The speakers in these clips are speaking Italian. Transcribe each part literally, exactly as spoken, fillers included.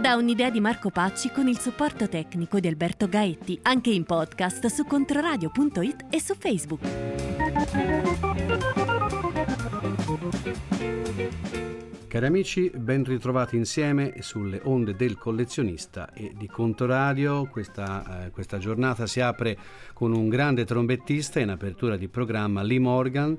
Da un'idea di Marco Pacci con il supporto tecnico di Alberto Gaetti, anche in podcast su controradio punto it e su Facebook. Cari amici, ben ritrovati insieme sulle onde del collezionista e di Controradio. Questa, eh, questa giornata si apre con un grande trombettista in apertura di programma, Lee Morgan,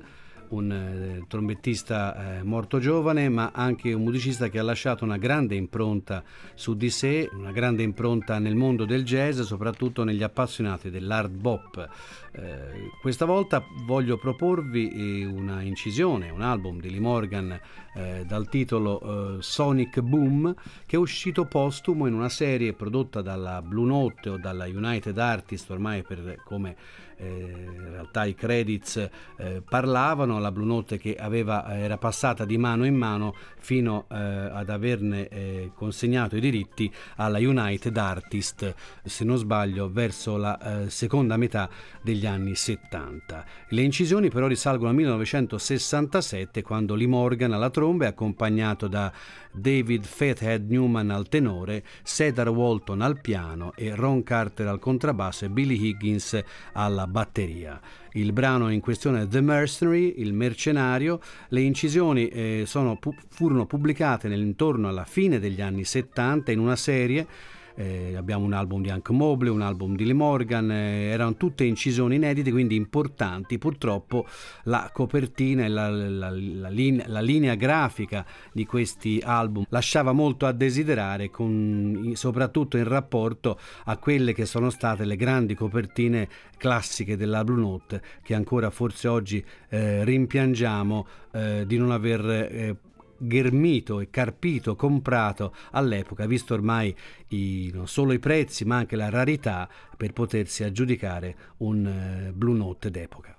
un eh, trombettista eh, morto giovane, ma anche un musicista che ha lasciato una grande impronta su di sé, una grande impronta nel mondo del jazz, soprattutto negli appassionati dell'hard bop. Eh, questa volta voglio proporvi una incisione, un album di Lee Morgan eh, dal titolo eh, Sonic Boom, che è uscito postumo in una serie prodotta dalla Blue Note o dalla United Artists, ormai per come eh, in realtà i credits eh, parlavano. La Blue Note che aveva, era passata di mano in mano fino eh, ad averne eh, consegnato i diritti alla United Artists, se non sbaglio verso la eh, seconda metà degli anni settanta. Le incisioni però risalgono al millenovecentosessantasette, quando Lee Morgan alla tromba è accompagnato da David Fathead Newman al tenore, Cedar Walton al piano e Ron Carter al contrabbasso e Billy Higgins alla batteria. Il brano in questione è The Mercenary, il mercenario. Le incisioni eh, sono, pu- furono pubblicate intorno alla fine degli anni settanta in una serie. Eh, abbiamo un album di Hank Mobley, un album di Lee Morgan, eh, erano tutte incisioni inedite, quindi importanti. Purtroppo la copertina e la, la, la, la, linea, la linea grafica di questi album lasciava molto a desiderare, con, soprattutto in rapporto a quelle che sono state le grandi copertine classiche della Blue Note, che ancora forse oggi eh, rimpiangiamo eh, di non aver eh, ghermito e carpito, comprato all'epoca, visto ormai i, non solo i prezzi ma anche la rarità per potersi aggiudicare un uh, Blue Note d'epoca.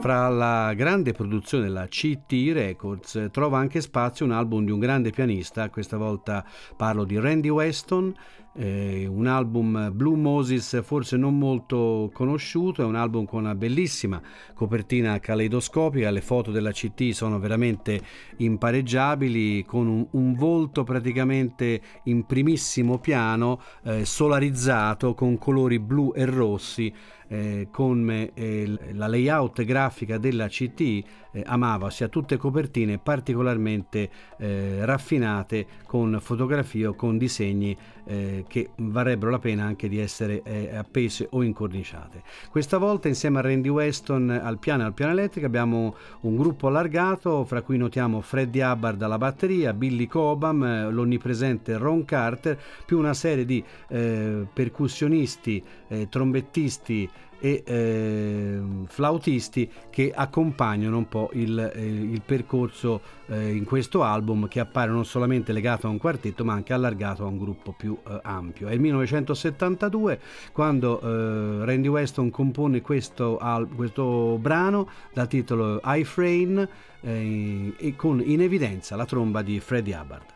Fra la grande produzione della C T Records trova anche spazio un album di un grande pianista, questa volta parlo di Randy Weston, eh, un album Blue Moses forse non molto conosciuto, è un album con una bellissima copertina caleidoscopica, le foto della C T sono veramente impareggiabili, con un, un volto praticamente in primissimo piano, eh, solarizzato con colori blu e rossi. Eh, come eh, la layout grafica della C T eh, amava sia tutte copertine particolarmente eh, raffinate, con fotografie o con disegni eh, che varrebbero la pena anche di essere eh, appese o incorniciate. Questa volta insieme a Randy Weston al piano e al piano elettrico abbiamo un gruppo allargato, fra cui notiamo Freddie Hubbard alla batteria, Billy Cobham, eh, l'onnipresente Ron Carter, più una serie di eh, percussionisti, eh, trombettisti e eh, flautisti che accompagnano un po' il, eh, il percorso eh, in questo album, che appare non solamente legato a un quartetto ma anche allargato a un gruppo più eh, ampio. È il millenovecentosettantadue quando eh, Randy Weston compone questo, al- questo brano dal titolo Ifrane eh, e con in evidenza la tromba di Freddie Hubbard.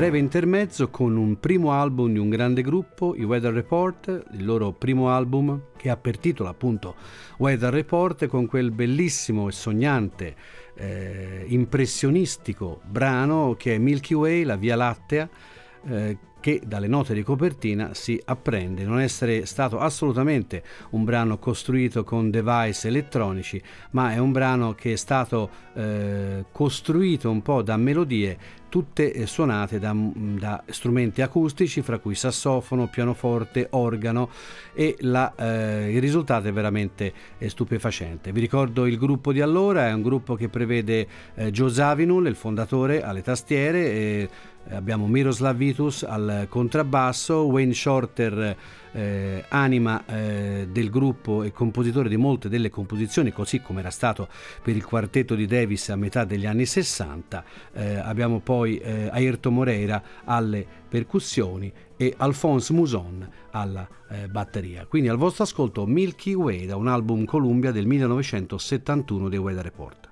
Breve intermezzo con un primo album di un grande gruppo, i Weather Report, il loro primo album che ha per titolo appunto Weather Report, con quel bellissimo e sognante eh, impressionistico brano che è Milky Way, la Via Lattea, eh, che dalle note di copertina si apprende non essere stato assolutamente un brano costruito con device elettronici, ma è un brano che è stato eh, costruito un po' da melodie tutte suonate da, da strumenti acustici, fra cui sassofono, pianoforte, organo, e la, eh, il risultato è veramente eh, stupefacente. Vi ricordo il gruppo di allora, è un gruppo che prevede eh, Joe Zavinul, il fondatore, alle tastiere, e abbiamo Miroslav Vitus al contrabbasso, Wayne Shorter eh, anima eh, del gruppo e compositore di molte delle composizioni, così come era stato per il quartetto di Davis a metà degli anni sessanta, eh, abbiamo poi eh, Ayrton Moreira alle percussioni e Alphonse Muson alla eh, batteria. Quindi al vostro ascolto Milky Way, da un album Columbia del millenovecentosettantuno dei Weather Report.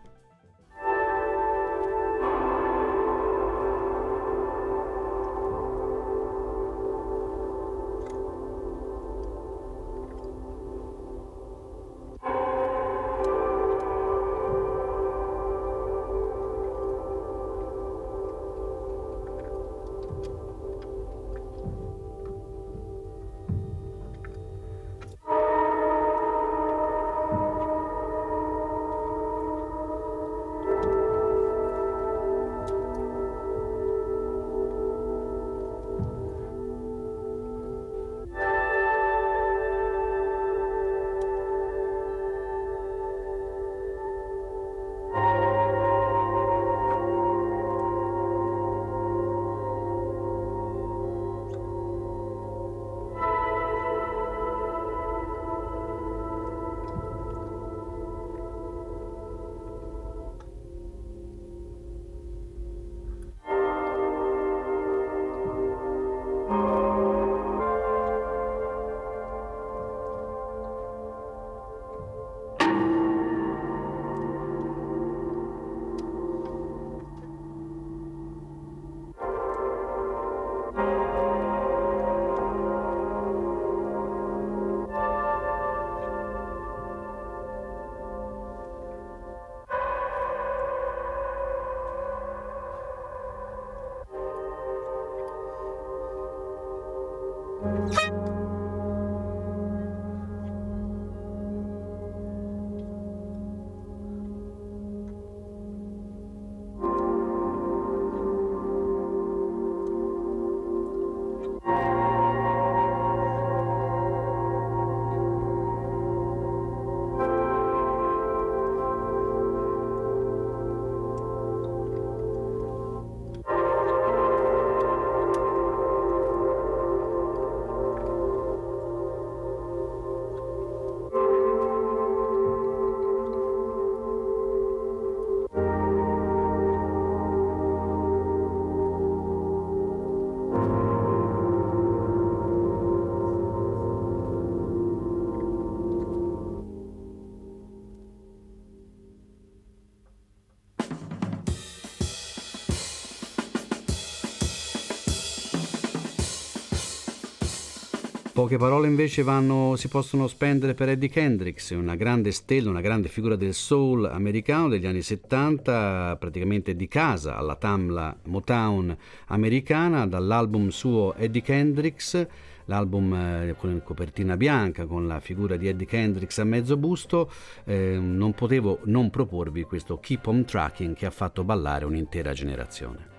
Poche parole invece vanno, si possono spendere per Eddie Kendricks, una grande stella, una grande figura del soul americano degli anni settanta, praticamente di casa alla Tamla Motown americana. Dall'album suo Eddie Kendricks, l'album con copertina bianca con la figura di Eddie Kendricks a mezzo busto, eh, non potevo non proporvi questo Keep on Truckin' che ha fatto ballare un'intera generazione.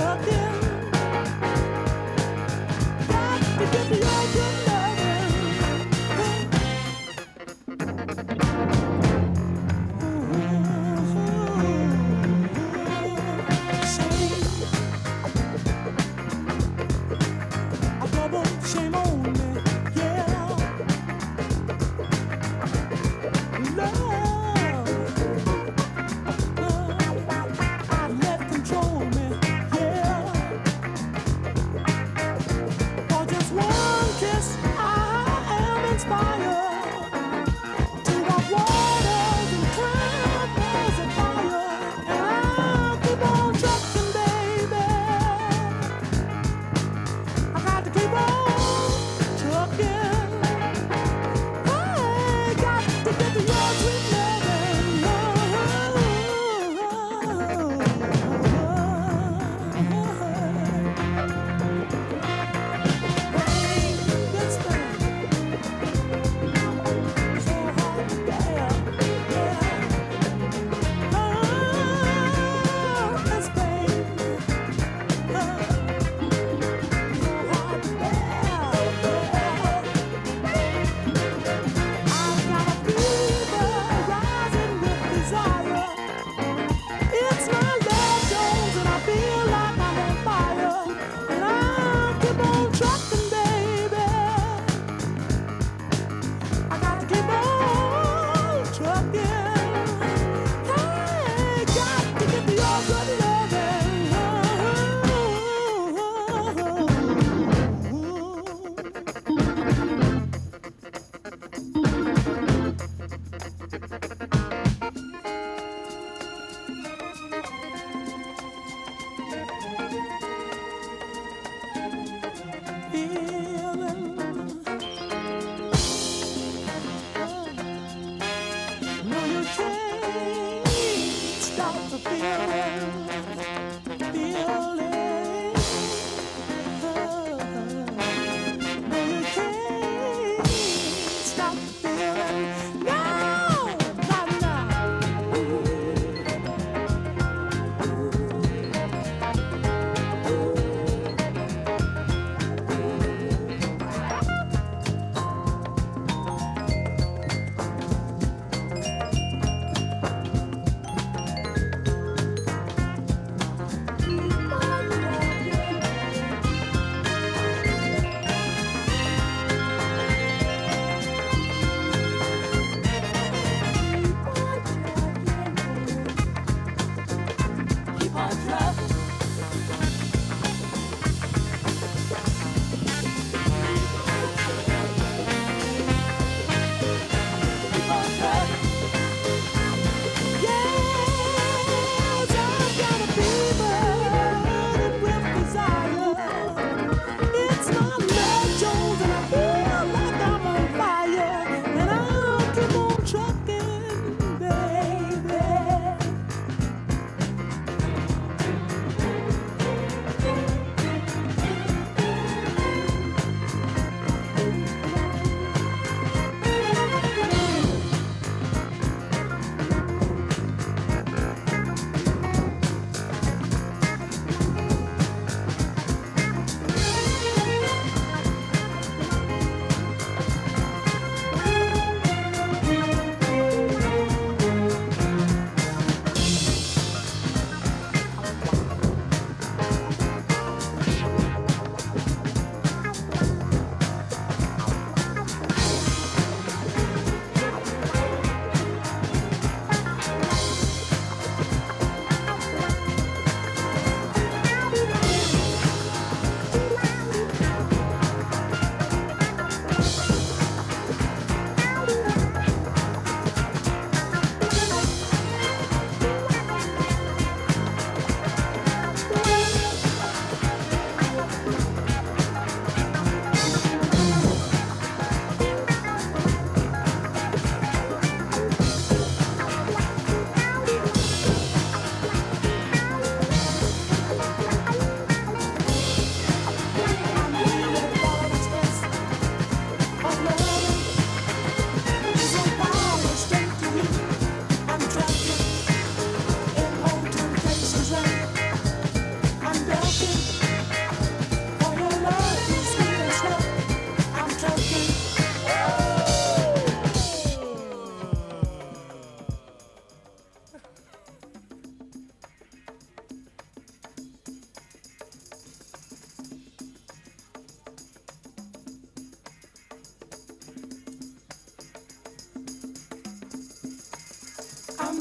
Thank you.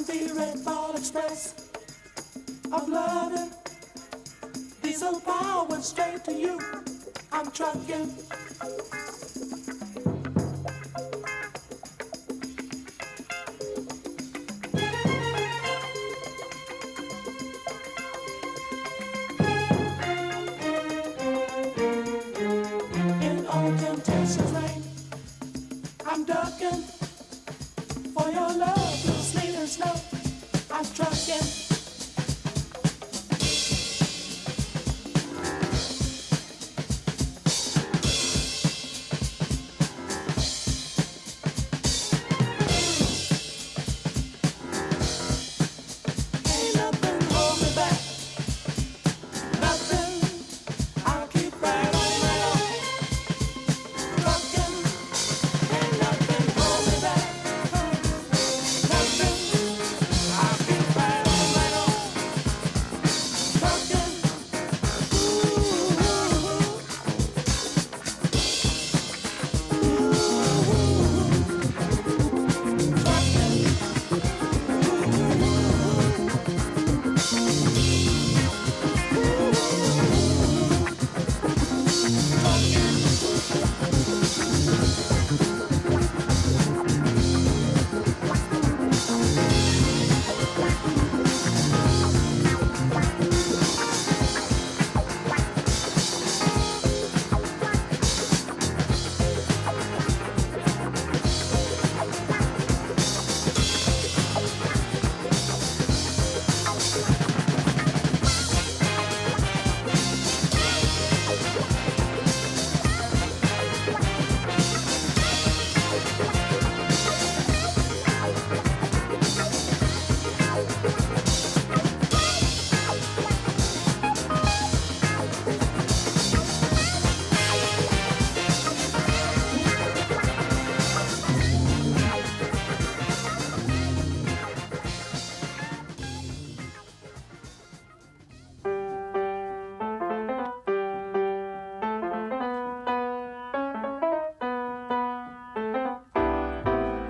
the Red Ball Express of London. Diesel power straight to you. I'm trucking.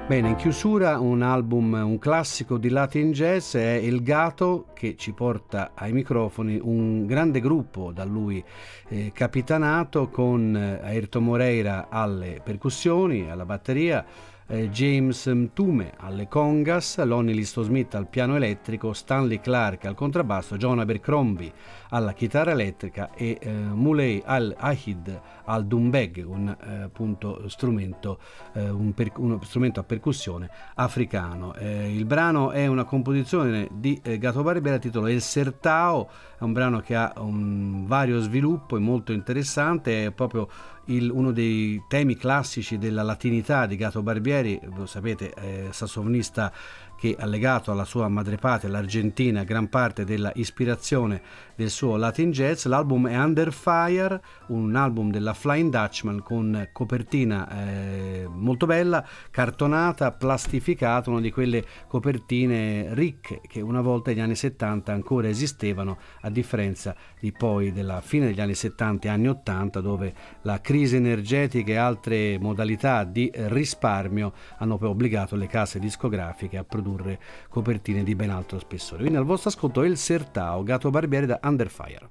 Bene, in chiusura un album, un classico di Latin Jazz è Il Gato, che ci porta ai microfoni un grande gruppo da lui eh, capitanato con Ayrton Moreira alle percussioni, alla batteria, eh, James Mtume alle congas, Lonnie Liston Smith al piano elettrico, Stanley Clark al contrabbasso, John Abercrombie alla chitarra elettrica e eh, Muley Al-Ahid al dumbeg, un eh, appunto strumento eh, un per, uno strumento a percussione africano. Eh, il brano è una composizione di eh, Gato Barbieri a titolo El Sertao, è un brano che ha un vario sviluppo, è molto interessante, è proprio il, uno dei temi classici della latinità di Gato Barbieri, lo sapete, eh, sassofonista che ha legato alla sua madrepatria, l'Argentina, gran parte della ispirazione del suo Latin Jazz. L'album è Under Fire, un album della Flying Dutchman con copertina eh, molto bella, cartonata, plastificata, una di quelle copertine ricche che una volta negli anni settanta ancora esistevano, a differenza di poi della fine degli anni settanta e anni ottanta, dove la crisi energetica e altre modalità di risparmio hanno poi obbligato le case discografiche a produrre copertine di ben altro spessore. Quindi al vostro ascolto El Sertao, Gato Barbieri da Under Fire.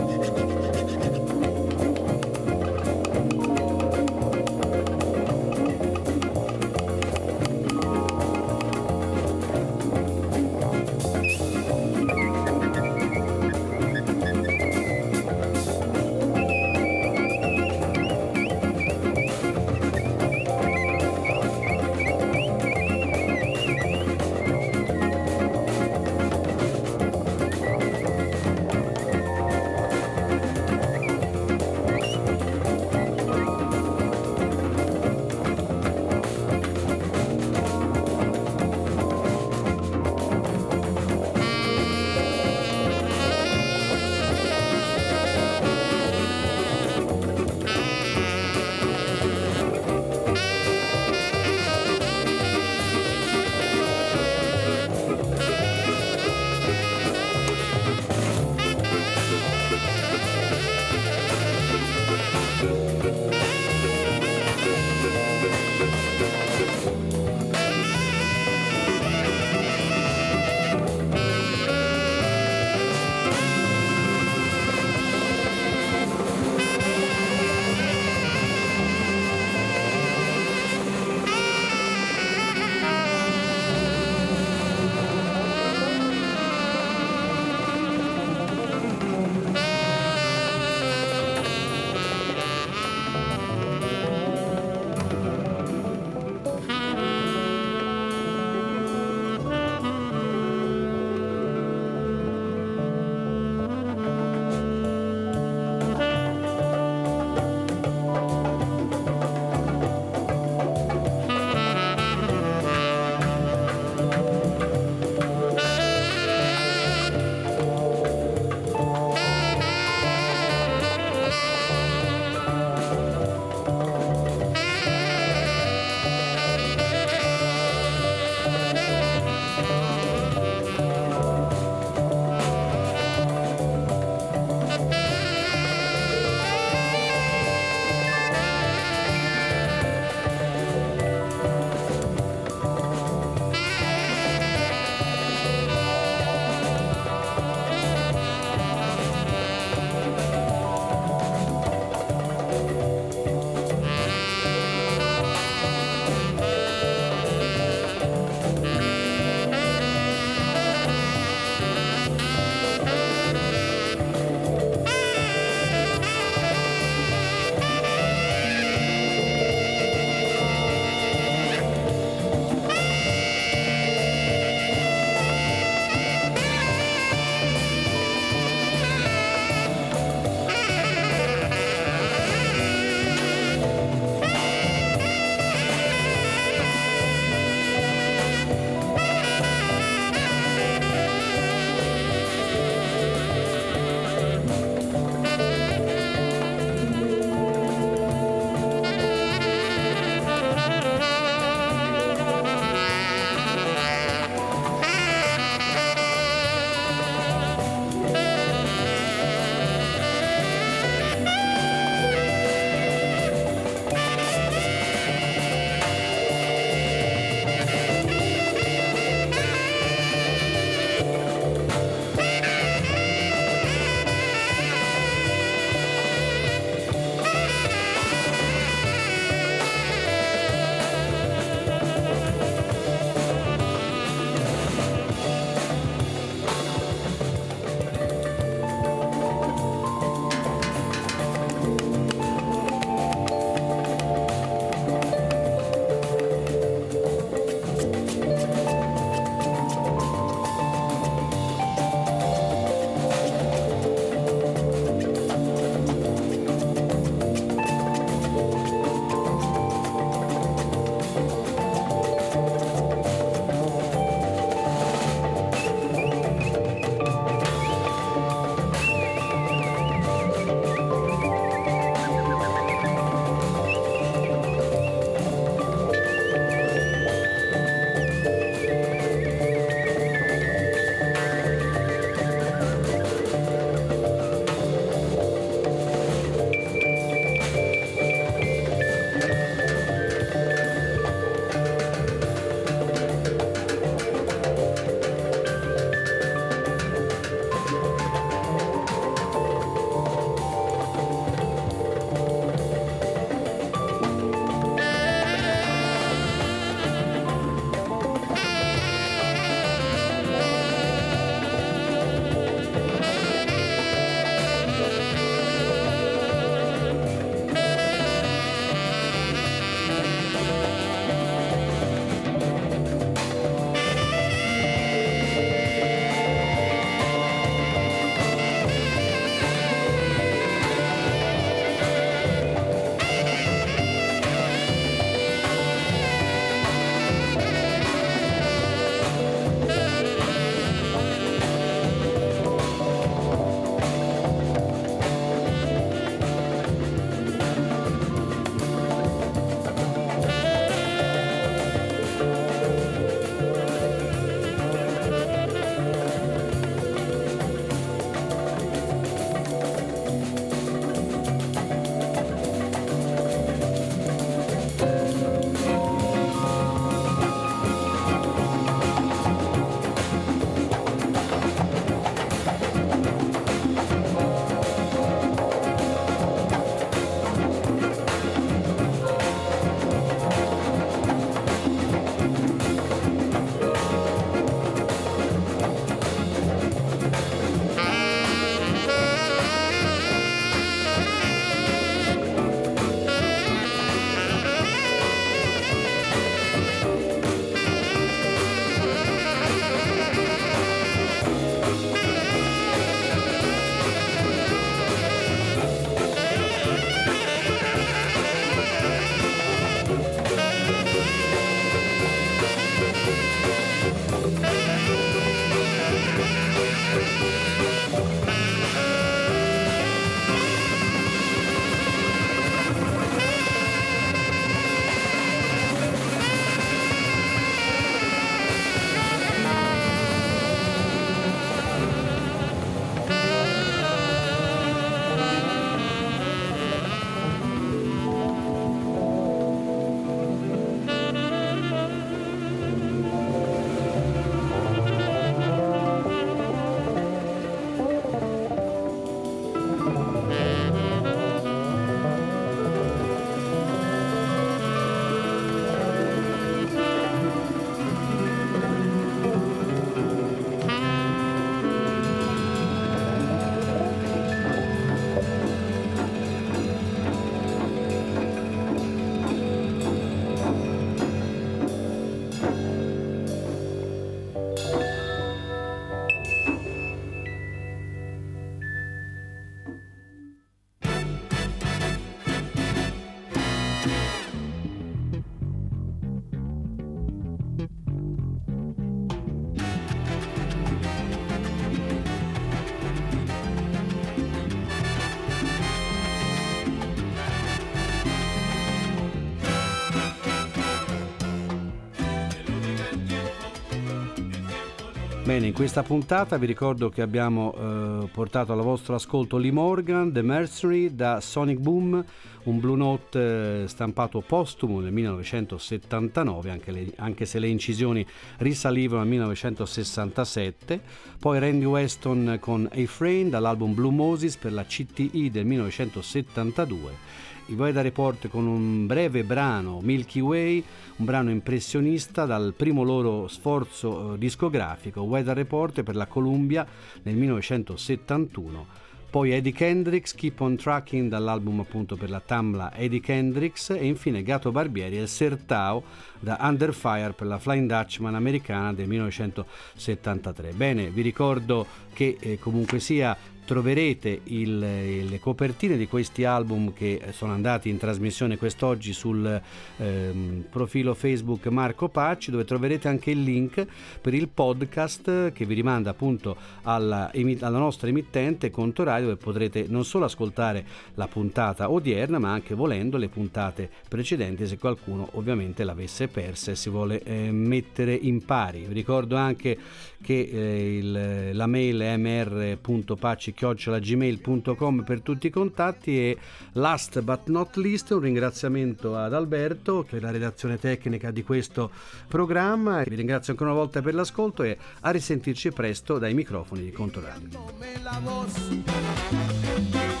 Bene, in questa puntata vi ricordo che abbiamo eh, portato al vostro ascolto Lee Morgan, The Mercenary, da Sonic Boom, un Blue Note eh, stampato postumo nel millenovecentosettantanove, anche, le, anche se le incisioni risalivano al millenovecentosessantasette. Poi Randy Weston con Ifrane dall'album Blue Moses per la C T I del millenovecentosettantadue. Il Weather Report con un breve brano, Milky Way, un brano impressionista dal primo loro sforzo eh, discografico, Weather Report per la Columbia nel millenovecentosettantuno. Poi Eddie Kendricks, Keep on Truckin' dall'album appunto per la Tamla Eddie Kendricks, e infine Gato Barbieri e El Sertao da Under Fire per la Flying Dutchman americana del millenovecentosettantatré. Bene, vi ricordo che eh, comunque sia troverete il, le copertine di questi album che sono andati in trasmissione quest'oggi sul ehm, profilo Facebook Marco Pacci, dove troverete anche il link per il podcast che vi rimanda appunto alla, alla nostra emittente Controradio, dove potrete non solo ascoltare la puntata odierna ma anche, volendo, le puntate precedenti se qualcuno ovviamente l'avesse persa e si vuole eh, mettere in pari. Vi ricordo anche che eh, il, la mail è m r punto pacci chiocciola gmail punto com per tutti i contatti. E last but not least, un ringraziamento ad Alberto per la redazione tecnica di questo programma. Vi ringrazio ancora una volta per l'ascolto e a risentirci presto dai microfoni di Controradio.